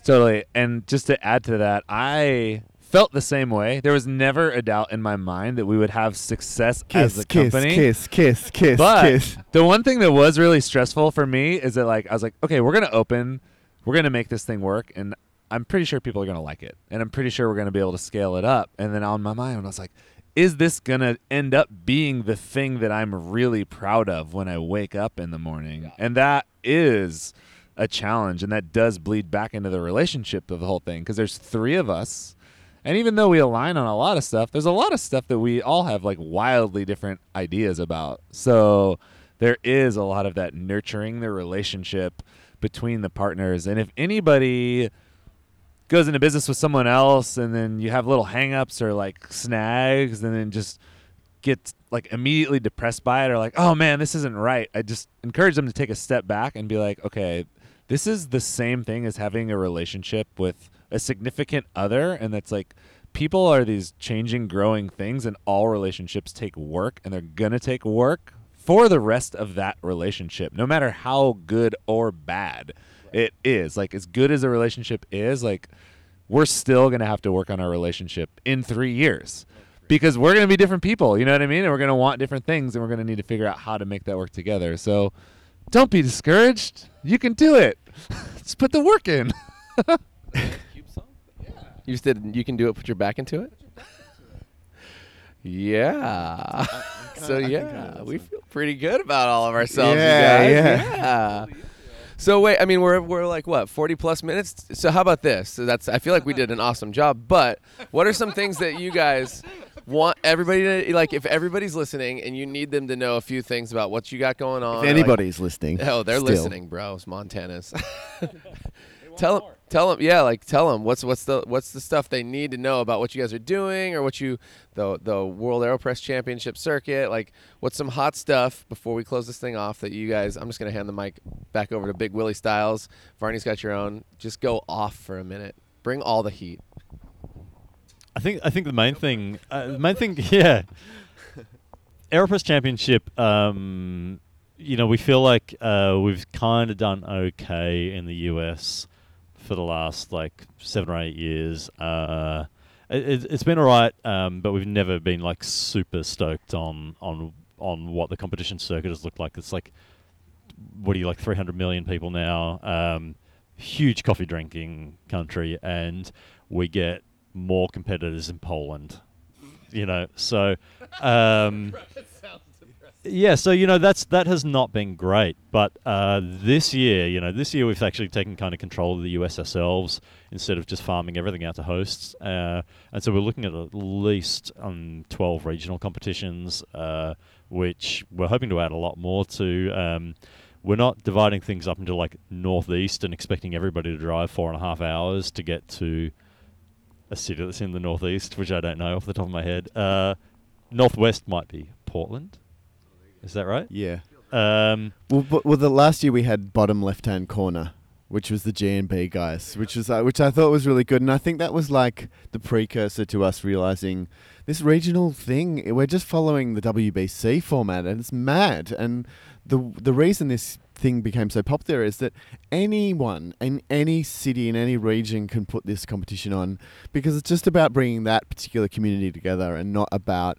Totally. And just to add to that, I felt the same way. There was never a doubt in my mind that we would have success kiss, as a kiss, company. Kiss, kiss, kiss, but kiss. The one thing that was really stressful for me is that, like, I was like, okay, we're going to open. We're going to make this thing work. And I'm pretty sure people are going to like it. And I'm pretty sure we're going to be able to scale it up. And then on my mind, I was like, is this going to end up being the thing that I'm really proud of when I wake up in the morning? Yeah. And that is a challenge, and that does bleed back into the relationship of the whole thing, because there's three of us, and even though we align on a lot of stuff, there's a lot of stuff that we all have like wildly different ideas about. So there is a lot of that nurturing the relationship between the partners. And if anybody goes into business with someone else and then you have little hang-ups or like snags and then just get like immediately depressed by it or like, oh man, this isn't right, I just encourage them to take a step back and be like, okay, this is the same thing as having a relationship with a significant other. And that's like, people are these changing, growing things, and all relationships take work, and they're going to take work for the rest of that relationship, no matter how good or bad it is. Like, as good as a relationship is, like, we're still going to have to work on our relationship in three years. Because we're going to be different people, you know what I mean? And we're going to want different things, and we're going to need to figure out how to make that work together. So don't be discouraged. You can do it. Just put the work in. You said you can do it, put your back into it? Yeah. So, yeah, we feel pretty good about all of ourselves, yeah, you guys. Yeah. yeah. So, wait, I mean, we're we're like, what, forty-plus minutes? So how about this? So that's, I feel like we did an awesome job, but what are some things that you guys want everybody to, like, if everybody's listening and you need them to know a few things about what you got going on? If anybody's like, listening. Oh, they're still listening, bro. It's Montana's. Tell them, tell them, yeah, like, tell them what's, what's, the, what's the stuff they need to know about what you guys are doing, or what you, the, the World Aeropress Championship circuit, like, what's some hot stuff before we close this thing off that you guys, I'm just going to hand the mic back over to Big Willie Styles. Varney's got your own. Just go off for a minute. Bring all the heat. I think I think the main thing, uh, the main thing, yeah, Aeropress Championship, um, you know, we feel like uh, we've kind of done okay in the U S for the last, like, seven or eight years. Uh, it, it's been all right, um, but we've never been, like, super stoked on, on, on what the competition circuit has looked like. It's like, what are you, like, three hundred million people now, um, huge coffee drinking country, and we get more competitors in Poland, you know. So, um, yeah, so, you know, that's that has not been great. But uh, this year, you know, this year we've actually taken kind of control of the U S ourselves instead of just farming everything out to hosts. Uh, and so we're looking at at least um, twelve regional competitions, uh, which we're hoping to add a lot more to. Um, we're not dividing things up into, like, northeast and expecting everybody to drive four and a half hours to get to a city that's in the northeast, which I don't know off the top of my head. Uh, northwest might be Portland. Is that right? Yeah. Um, well, but, well, the last year we had bottom left-hand corner, which was the G and B guys, which was uh, which I thought was really good, and I think that was like the precursor to us realizing this regional thing. We're just following the W B C format, and it's mad. And the the reason this thing became so popular is that anyone in any city in any region can put this competition on, because it's just about bringing that particular community together, and not about,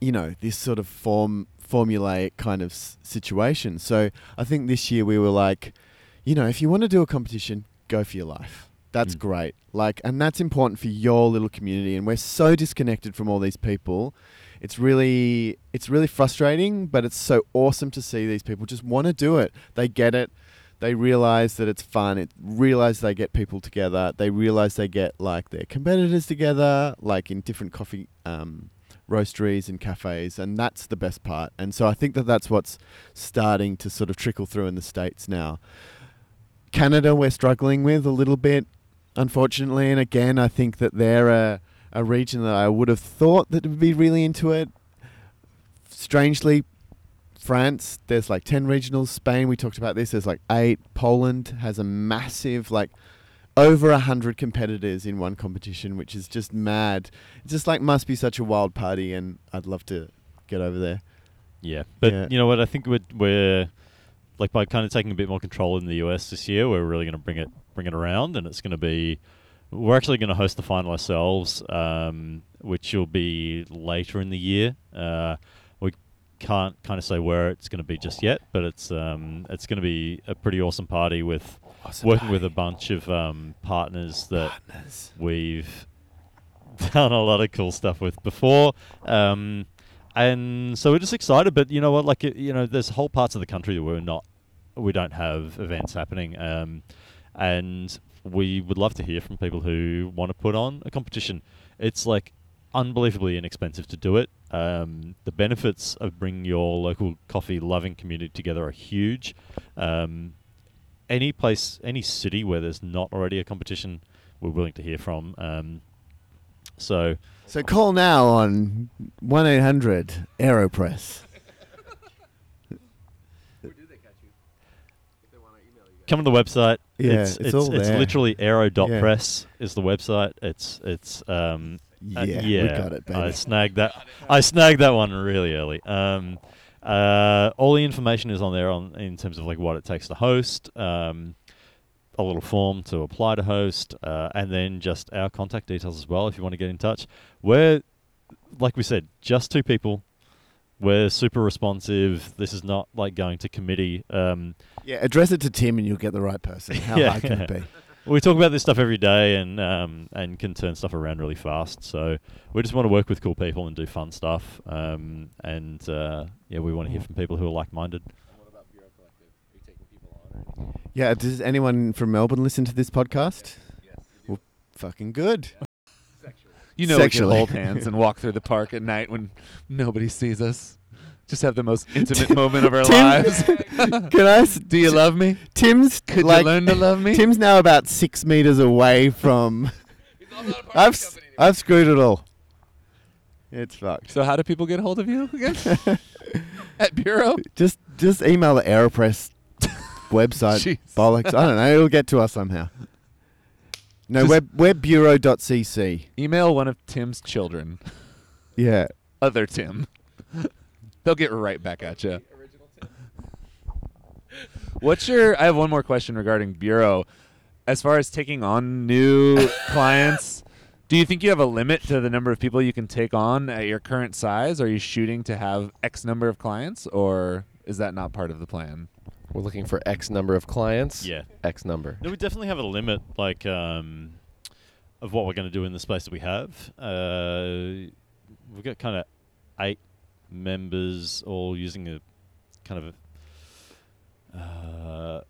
you know, this sort of form. formulaic kind of s- situation. So I think this year we were like, you know, if you want to do a competition, go for your life. That's mm. great. Like, and that's important for your little community. And we're so disconnected from all these people. It's really, it's really frustrating, but it's so awesome to see these people just want to do it. They get it. They realize that it's fun. It realize they get people together. They realize they get like their competitors together, like in different coffee, um, roasteries and cafes, and that's the best part. And so I think that that's what's starting to sort of trickle through in the States now. Canada, we're struggling with a little bit, unfortunately. And again, I think that they're a, a region that I would have thought that would be really into it. Strangely, France, there's like ten regionals. Spain, we talked about this, there's like eight. Poland has a massive, like, over a hundred competitors in one competition, which is just mad. It just like must be such a wild party, and I'd love to get over there. Yeah, but yeah. You know what? I think we're, we're like, by kind of taking a bit more control in the U S this year, we're really going to bring it bring it around, and it's going to be. We're actually going to host the final ourselves, um, which will be later in the year. Uh, we can't kind of say where it's going to be just yet, but it's um, it's going to be a pretty awesome party with. Awesome working party. With a bunch of um, partners that partners. We've done a lot of cool stuff with before, um, and so we're just excited. But you know what? Like you know, there's whole parts of the country that we're not, we don't have events happening, um, and we would love to hear from people who want to put on a competition. It's like unbelievably inexpensive to do it. Um, the benefits of bringing your local coffee-loving community together are huge. Um, Any place, any city where there's not already a competition, we're willing to hear from. Um, so so call now on one eight hundred Aeropress. Where do they catch you? If they want to email you guys. Come to the website. Yeah, it's, it's, it's all It's there. Literally aero dot press yeah. is the website. It's, it's um, yeah, uh, yeah, we got it, baby. I snagged that, I snagged that one really early. Um Uh, all the information is on there on in terms of like what it takes to host, um, a little form to apply to host, uh, and then just our contact details as well if you want to get in touch. We're, like we said, just two people. We're super responsive. This is not like going to committee. Um, yeah, address it to Tim and you'll get the right person. How yeah, hard can yeah. it be? We talk about this stuff every day and um, and can turn stuff around really fast. So we just want to work with cool people and do fun stuff. Um, and uh, yeah, we want to hear from people who are like-minded. And what about Bureau Collective? Are you taking people on or anything? Yeah, does anyone from Melbourne listen to this podcast? Yes. yes well, fucking good. Yeah. Sexually. You know, Sexually. We can hold hands and walk through the park at night when nobody sees us. Just have the most intimate moment of our Tim, lives. Can I? Do you love me? Tim's could like, you learn to love me? Tim's now about six meters away from. I've s- I've screwed it all. It's fucked. So how do people get a hold of you again? At Bureau? Just just email the Aeropress website. Jeez. Bollocks. I don't know. It'll get to us somehow. No, just we're we're bureau dot c c. Email one of Tim's children. Yeah. Other Tim. They'll get right back at you. What's your? I have one more question regarding Bureau. As far as taking on new clients, do you think you have a limit to the number of people you can take on at your current size? Are you shooting to have X number of clients, or is that not part of the plan? We're looking for X number of clients. Yeah, X number. No, we definitely have a limit, like um, of what we're going to do in the space that we have. Uh, we've got kind of eight members all using a kind of a, uh,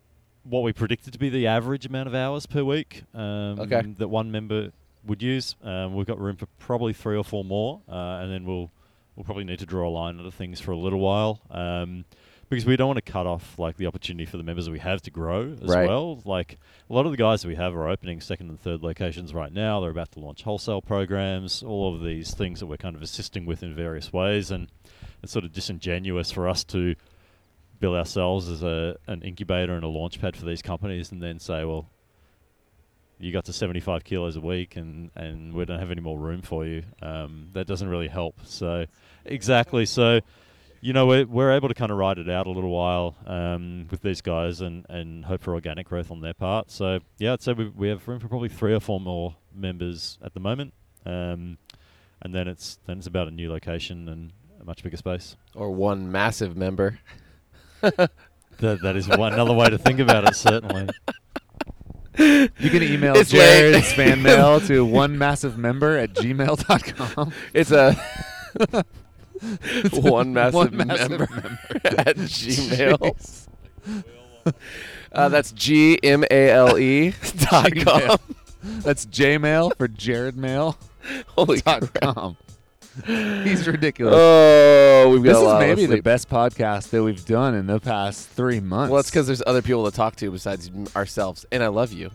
what we predicted to be the average amount of hours per week um, okay. that one member would use. Um, we've got room for probably three or four more, uh, and then we'll we'll probably need to draw a line under things for a little while um, because we don't want to cut off like the opportunity for the members that we have to grow as right. well. Like a lot of the guys that we have are opening second and third locations right now. They're about to launch wholesale programs, all of these things that we're kind of assisting with in various ways, and it's sort of disingenuous for us to bill ourselves as a an incubator and a launch pad for these companies and then say, well, you got to seventy-five kilos a week and, and we don't have any more room for you. Um, that doesn't really help. So, exactly. So, you know, we're, we're able to kind of ride it out a little while um, with these guys and, and hope for organic growth on their part. So, yeah, I'd say we, we have room for probably three or four more members at the moment. Um, and then it's then it's about a new location and a much bigger space. Or one massive member. that, that is one, another way to think about it, certainly. You can email it's Jared's fan mail to one massive member at gmail dot com. It's a one massive, one massive member, member at gmail. Uh, that's G M A L E dot com. That's Jmail for Jared Mail. Holy dot crap. com. He's ridiculous. Oh, we've got this a lot is maybe of the best podcast that we've done in the past three months. Well, it's because there's other people to talk to besides ourselves, and I love you.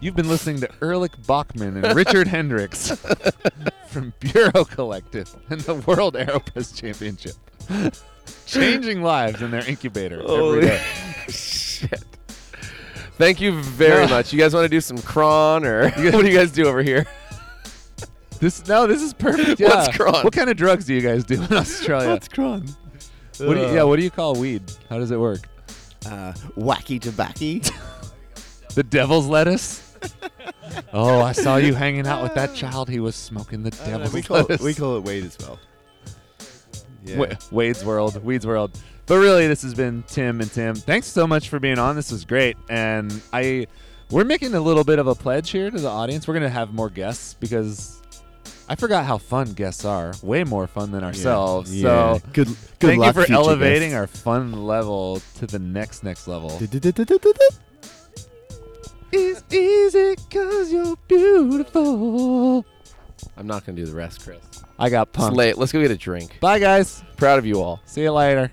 You've been listening to Erlich Bachman and Richard Hendricks from Bureau Collective and the World Aeropress Championship, changing lives in their incubator Holy every day. Shit. Thank you very much. You guys want to do some cron or what do you guys do over here? This No, this is perfect. Yeah. What's cron? What kind of drugs do you guys do in Australia? What's cron? Uh, what do you, yeah, what do you call weed? How does it work? Uh, wacky tobacco. The devil's lettuce? Oh, I saw you hanging out with that child. He was smoking the devil's know, we call lettuce. It, we call it weed as well. Yeah. We, Wade's World. Weed's World. But really, this has been Tim and Tim. Thanks so much for being on. This was great. And I, we're making a little bit of a pledge here to the audience. We're going to have more guests because... I forgot how fun guests are. Way more fun than ourselves. Yeah, yeah. So good, good thank luck, you for elevating guests. Our fun level to the next, next level. It's easy because you're beautiful. I'm not going to do the rest, Chris. I got pumped. It's late. Let's go get a drink. Bye, guys. Proud of you all. See you later.